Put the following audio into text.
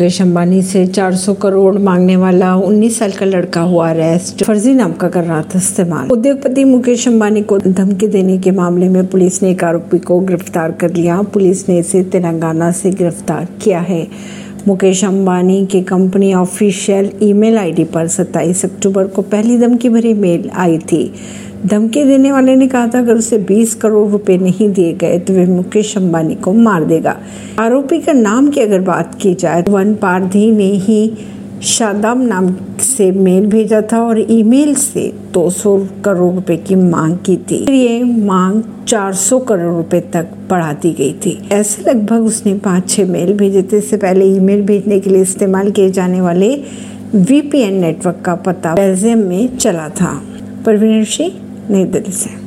मुकेश अंबानी से 400 करोड़ मांगने वाला 19 साल का लड़का हुआ अरेस्ट, फर्जी नाम का कर रहा था इस्तेमाल। उद्योगपति मुकेश अंबानी को धमकी देने के मामले में पुलिस ने एक आरोपी को गिरफ्तार कर लिया। पुलिस ने इसे तेलंगाना से गिरफ्तार किया है। मुकेश अंबानी के कंपनी ऑफिशियल ईमेल आईडी पर 27 अक्टूबर को पहली धमकी भरी मेल आई थी। धमकी देने वाले ने कहा था अगर उसे 20 करोड़ रुपए नहीं दिए गए तो वे मुकेश अंबानी को मार देगा। आरोपी का नाम की अगर बात की जाए तो वन पारधी ने ही शादाब नाम से मेल भेजा था और ईमेल से 200 करोड़ रुपए की मांग की थी। ये मांग 400 करोड़ रुपए तक बढ़ा दी गई थी। ऐसे लगभग उसने 5-6 मेल भेजे थे। इससे पहले ईमेल भेजने के लिए इस्तेमाल किए जाने वाले VPN नेटवर्क का पता बेल्जियम में चला था। परवीन सिंह, नई दिल्ली से।